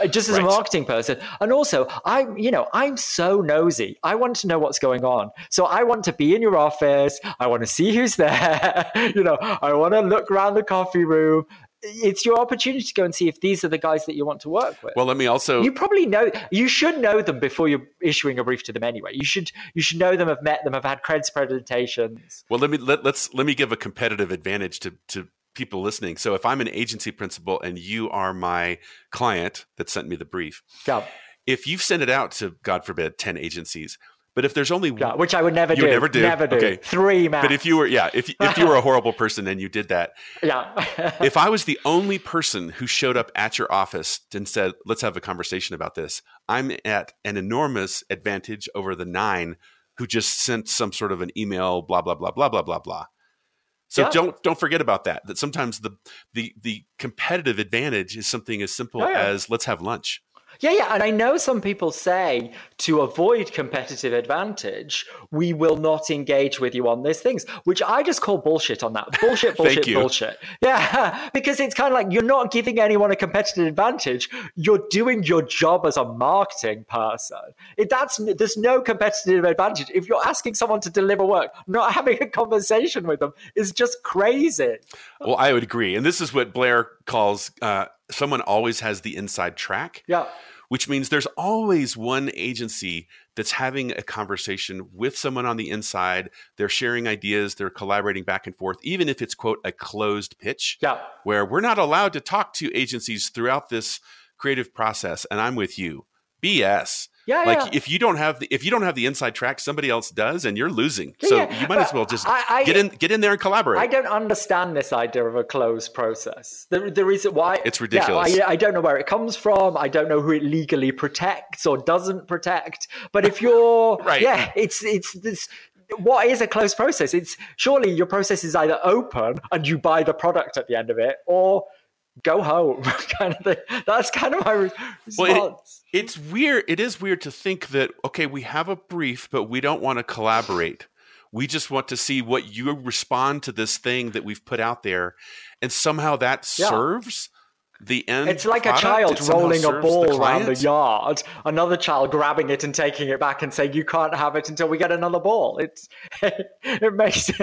Just as right. a marketing person. And also, I'm, you know, I'm so nosy. I want to know what's going on. So I want to be in your office. I want to see who's there. You know, I want to look around the coffee room. It's your opportunity to go and see if these are the guys that you want to work with. Well, let me also... You probably know... You should know them before you're issuing a brief to them anyway. You should you should know them, have met them, have had creds presentations. Well, let me let, let's let me give a competitive advantage to to... people listening. So if I'm an agency principal and you are my client that sent me the brief, yeah. if you've sent it out to, God forbid, ten agencies, but if there's only yeah, which I would never you do, would never do, never do, okay. three max. But if you were, yeah, if if you were a horrible person and you did that, yeah. if I was the only person who showed up at your office and said, "Let's have a conversation about this," I'm at an enormous advantage over the nine who just sent some sort of an email, blah blah blah blah blah blah blah. So yeah. don't don't forget about that. That sometimes the the the competitive advantage is something as simple oh, yeah. as let's have lunch. Yeah, yeah. And I know some people say to avoid competitive advantage, we will not engage with you on these things, which I just call bullshit on that. Bullshit, bullshit, bullshit. Yeah, because it's kind of like you're not giving anyone a competitive advantage. You're doing your job as a marketing person. It, that's There's no competitive advantage. If you're asking someone to deliver work, not having a conversation with them is just crazy. Well, I would agree. And this is what Blair calls uh, someone always has the inside track. Yeah. Which means there's always one agency that's having a conversation with someone on the inside. They're sharing ideas. They're collaborating back and forth, even if it's, quote, a closed pitch, yeah. where we're not allowed to talk to agencies throughout this creative process. And I'm with you. B S. Yeah, like yeah. if you don't have the if you don't have the inside track, somebody else does, and you're losing. Yeah, so yeah. you might but as well just I, I, get in get in there and collaborate. I don't understand this idea of a closed process. The the reason why it's ridiculous. Yeah, I, I don't know where it comes from. I don't know who it legally protects or doesn't protect. But if you're right. yeah, it's it's this. What is a closed process? It's surely your process is either open and you buy the product at the end of it, or go home, kind of thing. That's kind of my response. Well, it, it's weird. It is weird to think that, okay, we have a brief, but we don't want to collaborate. We just want to see what you respond to this thing that we've put out there. And somehow that yeah. serves the end. It's like product. a child it rolling a ball around the yard, another child grabbing it and taking it back and saying, you can't have it until we get another ball. It's, it makes it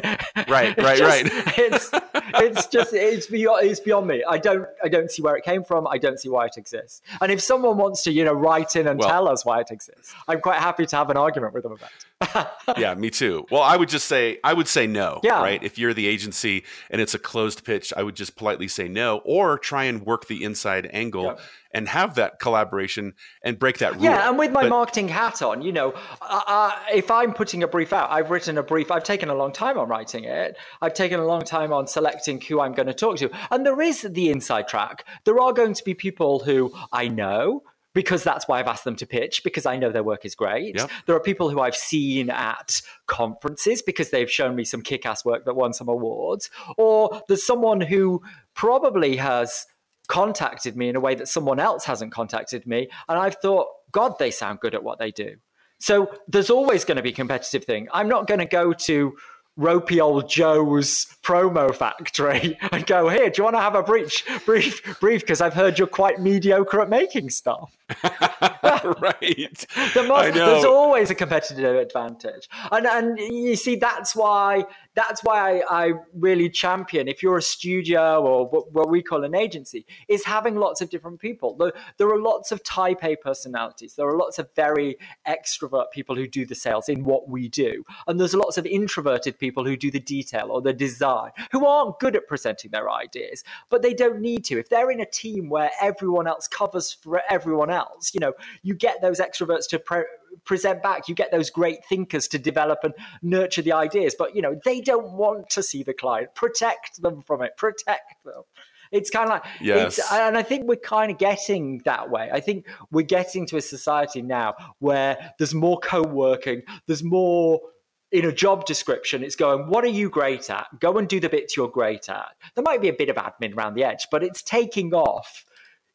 right, right, just, right. It's, it's just, it's beyond, it's beyond me. I don't, I don't see where it came from. I don't see why it exists. And if someone wants to, you know, write in and well, tell us why it exists, I'm quite happy to have an argument with them about it. Yeah, me too. Well, I would just say, I would say no, yeah. right? If you're the agency and it's a closed pitch, I would just politely say no, or try and work the inside angle yeah. and have that collaboration and break that rule. Yeah, and with my but, marketing hat on, you know, uh, if I'm putting a brief out, I've written a brief, I've taken a long time on writing it. I've taken a long time on selecting who I'm going to talk to. And there is the inside track. There are going to be people who I know, because that's why I've asked them to pitch, because I know their work is great. Yep. There are people who I've seen at conferences because they've shown me some kick-ass work that won some awards. Or there's someone who probably has contacted me in a way that someone else hasn't contacted me. And I've thought, God, they sound good at what they do. So there's always going to be a competitive thing. I'm not going to go to ropey old Joe's promo factory and go, here, do you want to have a brief brief brief because I've heard you're quite mediocre at making stuff. Right. There must, I know. There's always a competitive advantage, and and you see that's why that's why I, I really champion, if you're a studio or what, what we call an agency, is having lots of different people. There, there are lots of type A personalities. There are lots of very extrovert people who do the sales in what we do, and there's lots of introverted people who do the detail or the design, who aren't good at presenting their ideas, but they don't need to. If they're in a team where everyone else covers for everyone else, you know, you get those extroverts to pre- present back. You get those great thinkers to develop and nurture the ideas. But, you know, they don't want to see the client. Protect them from it. Protect them. It's kind of like, yes. it's, and I think we're kind of getting that way. I think we're getting to a society now where there's more co-working. There's more in a job description. It's going, what are you great at? Go and do the bits you're great at. There might be a bit of admin around the edge, but it's taking off.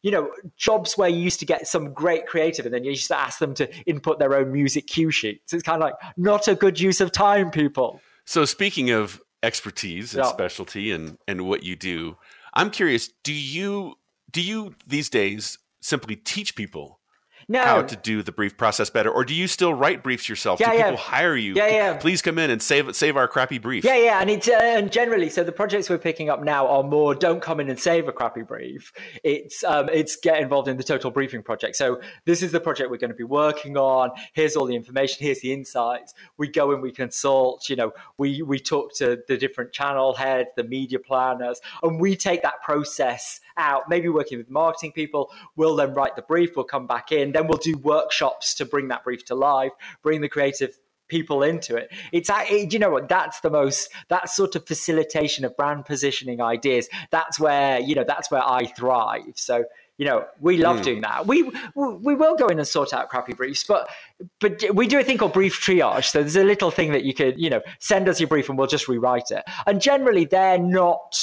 You know, jobs where you used to get some great creative and then you used to ask them to input their own music cue sheets. It's kind of like not a good use of time, people. So speaking of expertise and yeah. specialty and, and what you do, I'm curious, do you, do you these days simply teach people no. how to do the brief process better? Or do you still write briefs yourself? Yeah, do yeah. people hire you? Yeah, yeah. Please come in and save save our crappy brief. Yeah, yeah. And it's, uh, and generally, so the projects we're picking up now are more don't come in and save a crappy brief. It's um, it's get involved in the total briefing project. So this is the project we're going to be working on. Here's all the information. Here's the insights. We go and we consult. You know, we, we talk to the different channel heads, the media planners, and we take that process out, maybe working with marketing people. We'll then write the brief. We'll come back in. Then we'll do workshops to bring that brief to life, bring the creative people into it. It's, you know what, that's the most, that sort of facilitation of brand positioning ideas. That's where, you know, that's where I thrive. So, you know, we love mm. doing that. We we will go in and sort out crappy briefs, but but we do a thing called brief triage. So there's a little thing that you could, you know, send us your brief and we'll just rewrite it. And generally they're not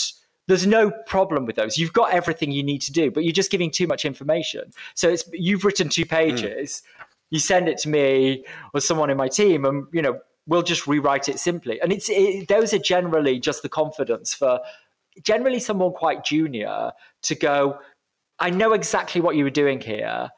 There's no problem with those. You've got everything you need to do, but you're just giving too much information. So it's, you've written two pages, mm. you send it to me or someone in my team, and, you know, we'll just rewrite it simply. And it's it, those are generally just the confidence for generally someone quite junior to go, I know exactly what you were doing here,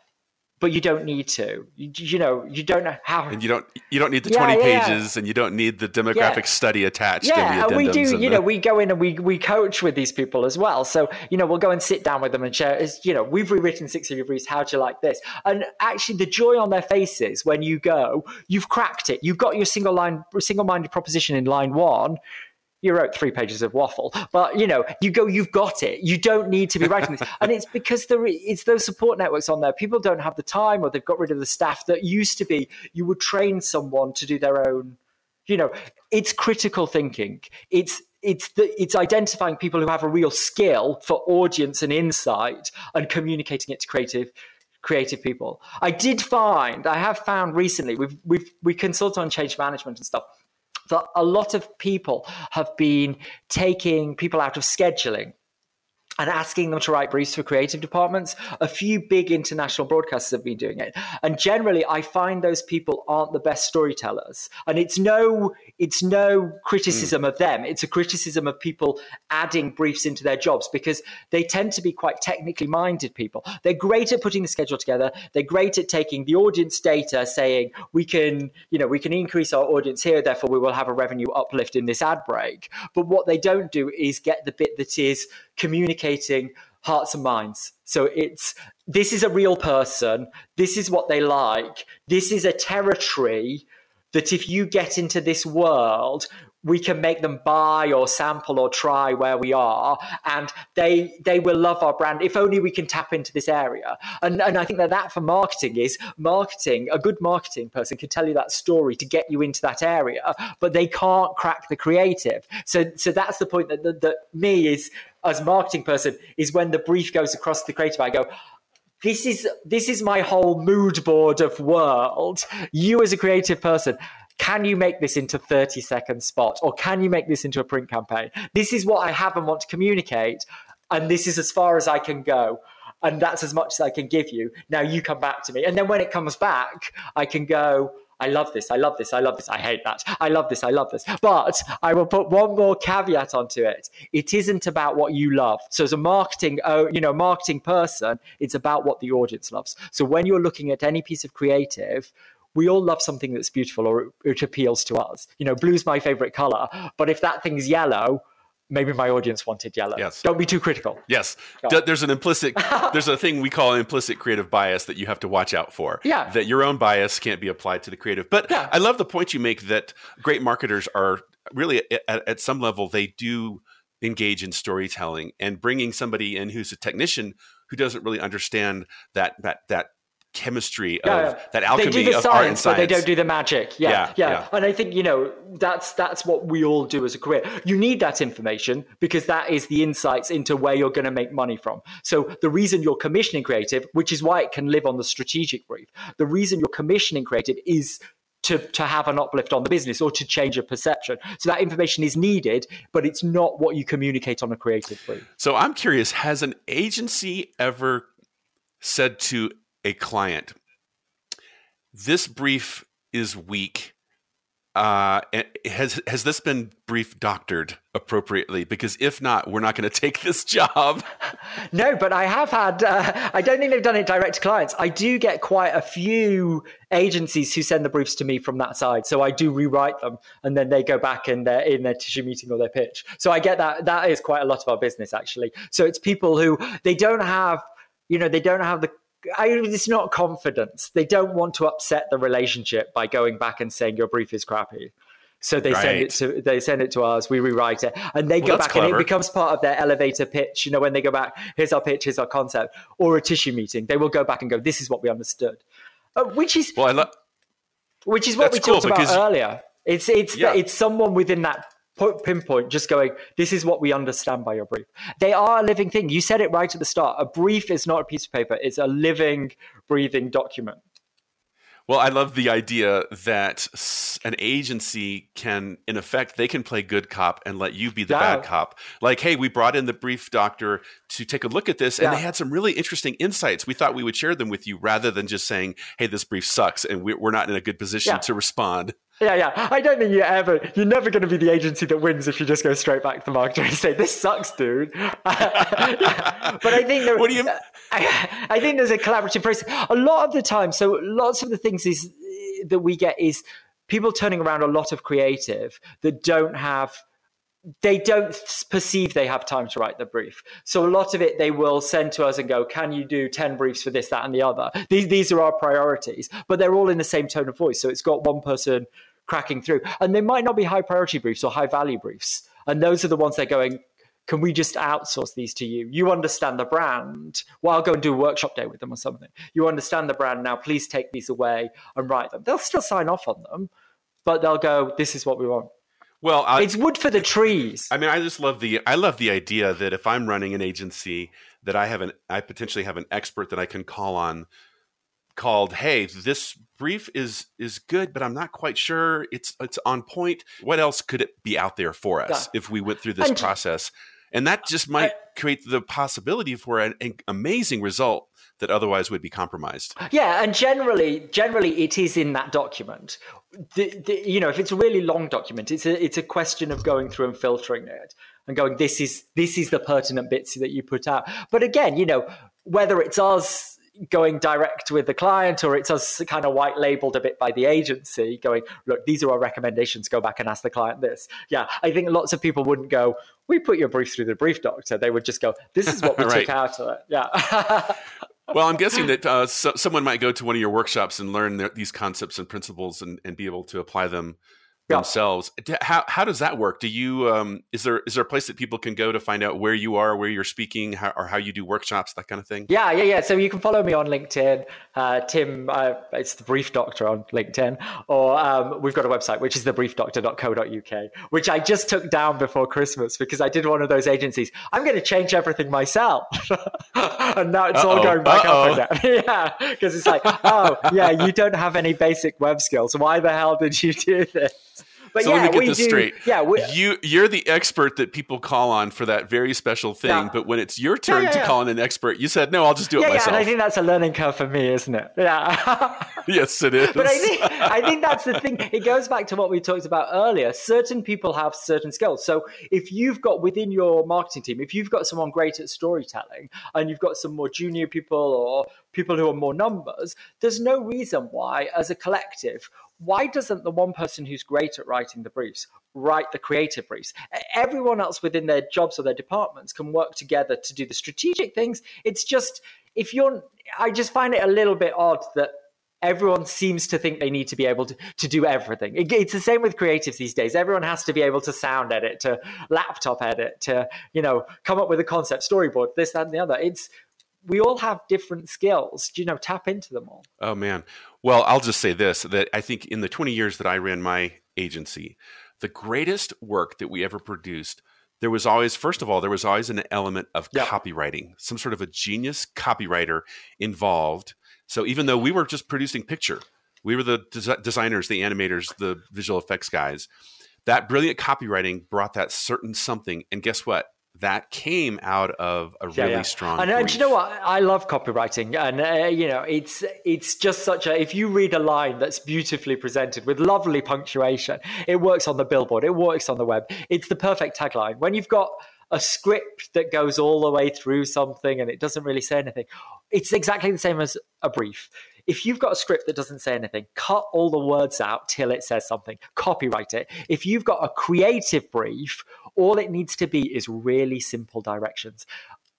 but you don't need to. You, you know, you don't know how. And you don't you don't need the yeah, twenty yeah. pages, and you don't need the demographic yeah. study attached. Yeah, and, the and we do. And you the... know, we go in and we we coach with these people as well. So you know, we'll go and sit down with them and share. You know, we've rewritten six of your briefs. How do you like this? And actually, the joy on their faces when you go, you've cracked it. You've got your single line, single-minded proposition in line one. You wrote three pages of waffle, but you know, you go, you've got it. You don't need to be writing this. And it's because there is, it's those support networks on there. People don't have the time, or they've got rid of the staff that used to be, you would train someone to do their own, you know, it's critical thinking. It's, it's the, it's identifying people who have a real skill for audience and insight and communicating it to creative creative people. I did find, I have found recently, we've, we've, we consult on change management and stuff, that a lot of people have been taking people out of scheduling and asking them to write briefs for creative departments. A few big international broadcasters have been doing it. And generally, I find those people aren't the best storytellers. And it's no, it's no criticism mm. of them. It's a criticism of people adding briefs into their jobs, because they tend to be quite technically minded people. They're great at putting the schedule together. They're great at taking the audience data, saying, we can, you know, we can increase our audience here, therefore we will have a revenue uplift in this ad break. But what they don't do is get the bit that is communicating hearts and minds. So it's, this is a real person. This is what they like. This is a territory that if you get into this world, we can make them buy or sample or try where we are. And they they will love our brand if only we can tap into this area. And, and I think that that for marketing is marketing. A good marketing person can tell you that story to get you into that area, but they can't crack the creative. So, so that's the point that, that, that me is, as a marketing person, is when the brief goes across the creative, I go, this is this is my whole mood board of world. You as a creative person, can you make this into thirty second spot, or can you make this into a print campaign? This is what I have and want to communicate, and this is as far as I can go, and that's as much as I can give you. Now you come back to me. And then when it comes back, I can go, I love this, I love this, I love this, I hate that, I love this, I love this. But I will put one more caveat onto it. It isn't about what you love. So as a marketing, oh, you know, marketing person, it's about what the audience loves. So when you're looking at any piece of creative, we all love something that's beautiful or it appeals to us. You know, blue's my favorite color, but if that thing's yellow, maybe my audience wanted yellow. Yes. Don't be too critical. Yes. D- there's an implicit, there's a thing we call implicit creative bias that you have to watch out for. Yeah. That your own bias can't be applied to the creative. But yeah. I love the point you make that great marketers are really, at, at some level, they do engage in storytelling, and bringing somebody in who's a technician who doesn't really understand that, that, that, chemistry of yeah, yeah. that alchemy they do the of science, art and science, but they don't do the magic. Yeah yeah, yeah yeah and I think, you know, that's that's what we all do as a career. You need that information because that is the insights into where you're going to make money from. So the reason you're commissioning creative, which is why it can live on the strategic brief, the reason you're commissioning creative is to to have an uplift on the business or to change a perception. So that information is needed, but it's not what you communicate on a creative brief. So I'm curious, has an agency ever said to a client, this brief is weak? Uh, has has this been brief doctored appropriately? Because if not, we're not going to take this job. No, but I have had, uh, I don't think they've done it direct to clients. I do get quite a few agencies who send the briefs to me from that side. So I do rewrite them, and then they go back in their, in their tissue meeting or their pitch. So I get that. That is quite a lot of our business, actually. So it's people who, they don't have, you know, they don't have the, I, it's not confidence. They don't want to upset the relationship by going back and saying your brief is crappy. So they right. send it to they send it to us. We rewrite it, and they well, go back, clever. and it becomes part of their elevator pitch. You know, when they go back, here's our pitch, here's our concept, or a tissue meeting, they will go back and go, this is what we understood, uh, which is well, I lo- which is what we cool talked about earlier. It's it's yeah. it's someone within that pinpoint just going, this is what we understand by your brief. They are a living thing. You said it right at the start. A brief is not a piece of paper. It's a living, breathing document. Well, I love the idea that an agency can, in effect, they can play good cop and let you be the yeah. bad cop. Like, hey, we brought in the Brief Doctor to take a look at this, and yeah. they had some really interesting insights. We thought we would share them with you rather than just saying, hey, this brief sucks, and we're not in a good position yeah. to respond. Yeah, yeah. I don't think you ever, you're never going to be the agency that wins if you just go straight back to the marketer and say, this sucks, dude. But I think, there, what do you... I, I think there's a collaborative process. A lot of the time, so lots of the things is, that we get is people turning around a lot of creative that don't have, they don't perceive they have time to write the brief. So a lot of it, they will send to us and go, can you do ten briefs for this, that, and the other? These, these are our priorities, but they're all in the same tone of voice. So it's got one person cracking through, and they might not be high priority briefs or high value briefs, and those are the ones they're going, can we just outsource these to you? You understand the brand. Well, I'll go and do a workshop day with them or something. You understand the brand now, please take these away and write them. They'll still sign off on them, but they'll go, this is what we want. Well, I, it's wood for the trees. I mean, I just love the I love the idea that if I'm running an agency, that I have an I potentially have an expert that I can call on. Called, hey, this brief is is good, but I'm not quite sure it's it's on point. What else could it be out there for us yeah. if we went through this and, process? And that just might I, create the possibility for an, an amazing result that otherwise would be compromised. Yeah, and generally, generally it is in that document. The, the, you know, if it's a really long document, it's a it's a question of going through and filtering it and going, this is this is the pertinent bits that you put out. But again, you know, whether it's us going direct with the client or it's us kind of white labeled a bit by the agency going, look, these are our recommendations, go back and ask the client this. Yeah, I think lots of people wouldn't go, we put your brief through the Brief Doctor. They would just go, this is what we right. took out of it. Yeah. Well, I'm guessing that uh, so- someone might go to one of your workshops and learn th- these concepts and principles and, and be able to apply them themselves. Yeah. How how does that work? Do you um, is there is there a place that people can go to find out where you are, where you're speaking, how, or how you do workshops, that kind of thing? Yeah, yeah, yeah. So you can follow me on LinkedIn, uh, Tim. Uh, it's The Brief Doctor on LinkedIn, or um, we've got a website which is the brief doctor dot co dot u k, which I just took down before Christmas because I did one of those agencies. I'm going to change everything myself, and now it's uh-oh, all going back uh-oh. up again. Yeah, because it's like, oh yeah, you don't have any basic web skills. Why the hell did you do this? But so yeah, let me get this do, straight. Yeah, we, you, you're the expert that people call on for that very special thing. Yeah. But when it's your turn yeah, yeah, yeah. to call on an expert, you said, no, I'll just do yeah, it yeah, myself. Yeah, and I think that's a learning curve for me, isn't it? Yeah. Yes, it is. But I think, I think that's the thing. It goes back to what we talked about earlier. Certain people have certain skills. So if you've got within your marketing team, if you've got someone great at storytelling and you've got some more junior people or people who are more numbers, there's no reason why, as a collective, why doesn't the one person who's great at writing the briefs write the creative briefs? Everyone else within their jobs or their departments can work together to do the strategic things. It's just, if you're, I just find it a little bit odd that everyone seems to think they need to be able to, to do everything. It, it's the same with creatives these days. Everyone has to be able to sound edit, to laptop edit, to, you know, come up with a concept, storyboard, this, that, and the other. It's, we all have different skills, you know, tap into them all. Oh man. Well, I'll just say this, that I think in the twenty years that I ran my agency, the greatest work that we ever produced, there was always, first of all, there was always an element of yep. copywriting, some sort of a genius copywriter involved. So even though we were just producing picture, we were the des- designers, the animators, the visual effects guys, that brilliant copywriting brought that certain something. And guess what? That came out of a yeah, really yeah. strong and, and you know what? I love copywriting. And, uh, you know, it's it's just such a, if you read a line that's beautifully presented with lovely punctuation, it works on the billboard, it works on the web. It's the perfect tagline. When you've got a script that goes all the way through something and it doesn't really say anything, it's exactly the same as a brief. If you've got a script that doesn't say anything, cut all the words out till it says something. Copyright it. If you've got a creative brief, all it needs to be is really simple directions.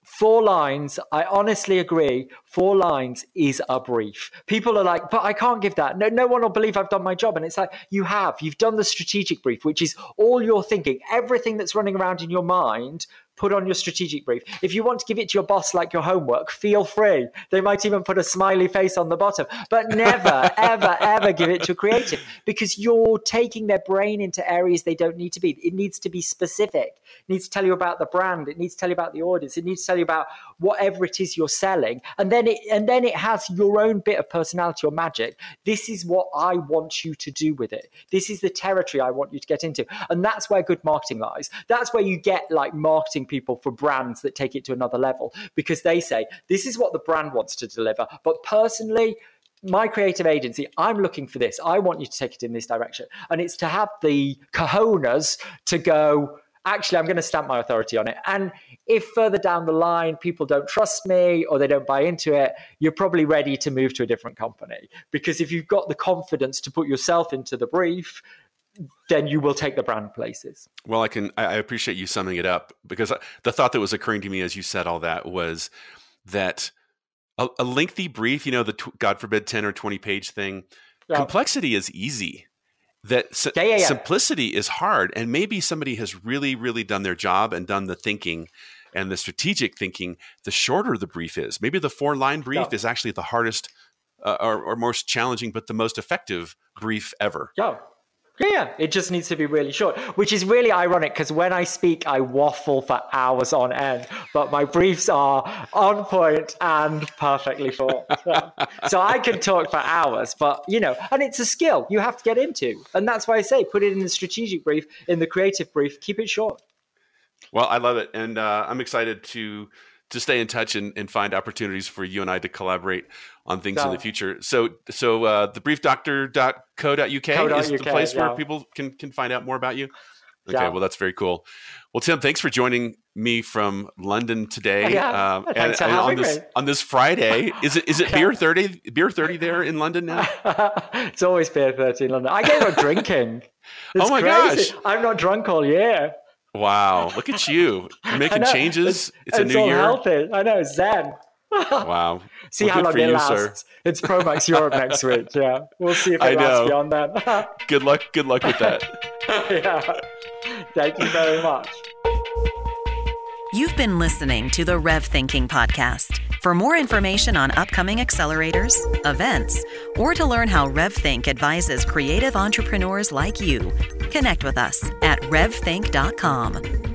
Four lines, I honestly agree, four lines is a brief. People are like, but I can't give that. No, no one will believe I've done my job. And it's like, you have. You've done the strategic brief, which is all your thinking, everything that's running around in your mind put on your strategic brief. If you want to give it to your boss like your homework, feel free. They might even put a smiley face on the bottom. But never, ever, ever give it to a creative, because you're taking their brain into areas they don't need to be. It needs to be specific. It needs to tell you about the brand. It needs to tell you about the audience. It needs to tell you about whatever it is you're selling. And then it, and then it has your own bit of personality or magic. This is what I want you to do with it. This is the territory I want you to get into. And that's where good marketing lies. That's where you get like marketing people for brands that take it to another level, because they say, this is what the brand wants to deliver. But personally, my creative agency, I'm looking for this. I want you to take it in this direction. And it's to have the cojones to go, actually, I'm going to stamp my authority on it. And if further down the line, people don't trust me or they don't buy into it, you're probably ready to move to a different company. Because if you've got the confidence to put yourself into the brief, then you will take the brand places. Well, I can, I appreciate you summing it up, because the thought that was occurring to me as you said all that was that a, a lengthy brief, you know, the, t- God forbid, ten or twenty page thing, yeah. Complexity is easy. That si- yeah, yeah, yeah. Simplicity is hard. And maybe somebody has really, really done their job and done the thinking and the strategic thinking, the shorter the brief is. Maybe the four line brief yeah. is actually the hardest uh, or, or most challenging, but the most effective brief ever. Yeah. Yeah, it just needs to be really short, which is really ironic because when I speak, I waffle for hours on end, but my briefs are on point and perfectly short. Yeah. So I can talk for hours, but, you know, and it's a skill you have to get into. And that's why I say put it in the strategic brief, in the creative brief, keep it short. Well, I love it. And uh, I'm excited to to stay in touch and, and find opportunities for you and I to collaborate on things so, in the future. So, so uh, the brief doctor dot co dot U K is the place yeah. where people can, can find out more about you. Okay. Yeah. Well, that's very cool. Well, Tim, thanks for joining me from London today. Yeah. Um, and, and on this, me. on this Friday, is it, is it beer thirty, beer thirty there in London now? It's always beer thirty in London. I gave up drinking. It's oh my crazy. gosh. I'm not drunk all year. Wow. Look at you. You're making changes. It's, it's a new year. Healthy. I know. Zen. Wow. See well, how long it you, lasts. Sir. It's Promax Europe next week. Yeah. We'll see if it I lasts know. beyond that. Good luck. Good luck with that. Yeah. Thank you very much. You've been listening to the Rev Thinking Podcast. For more information on upcoming accelerators, events, or to learn how RevThink advises creative entrepreneurs like you, connect with us at rev think dot com.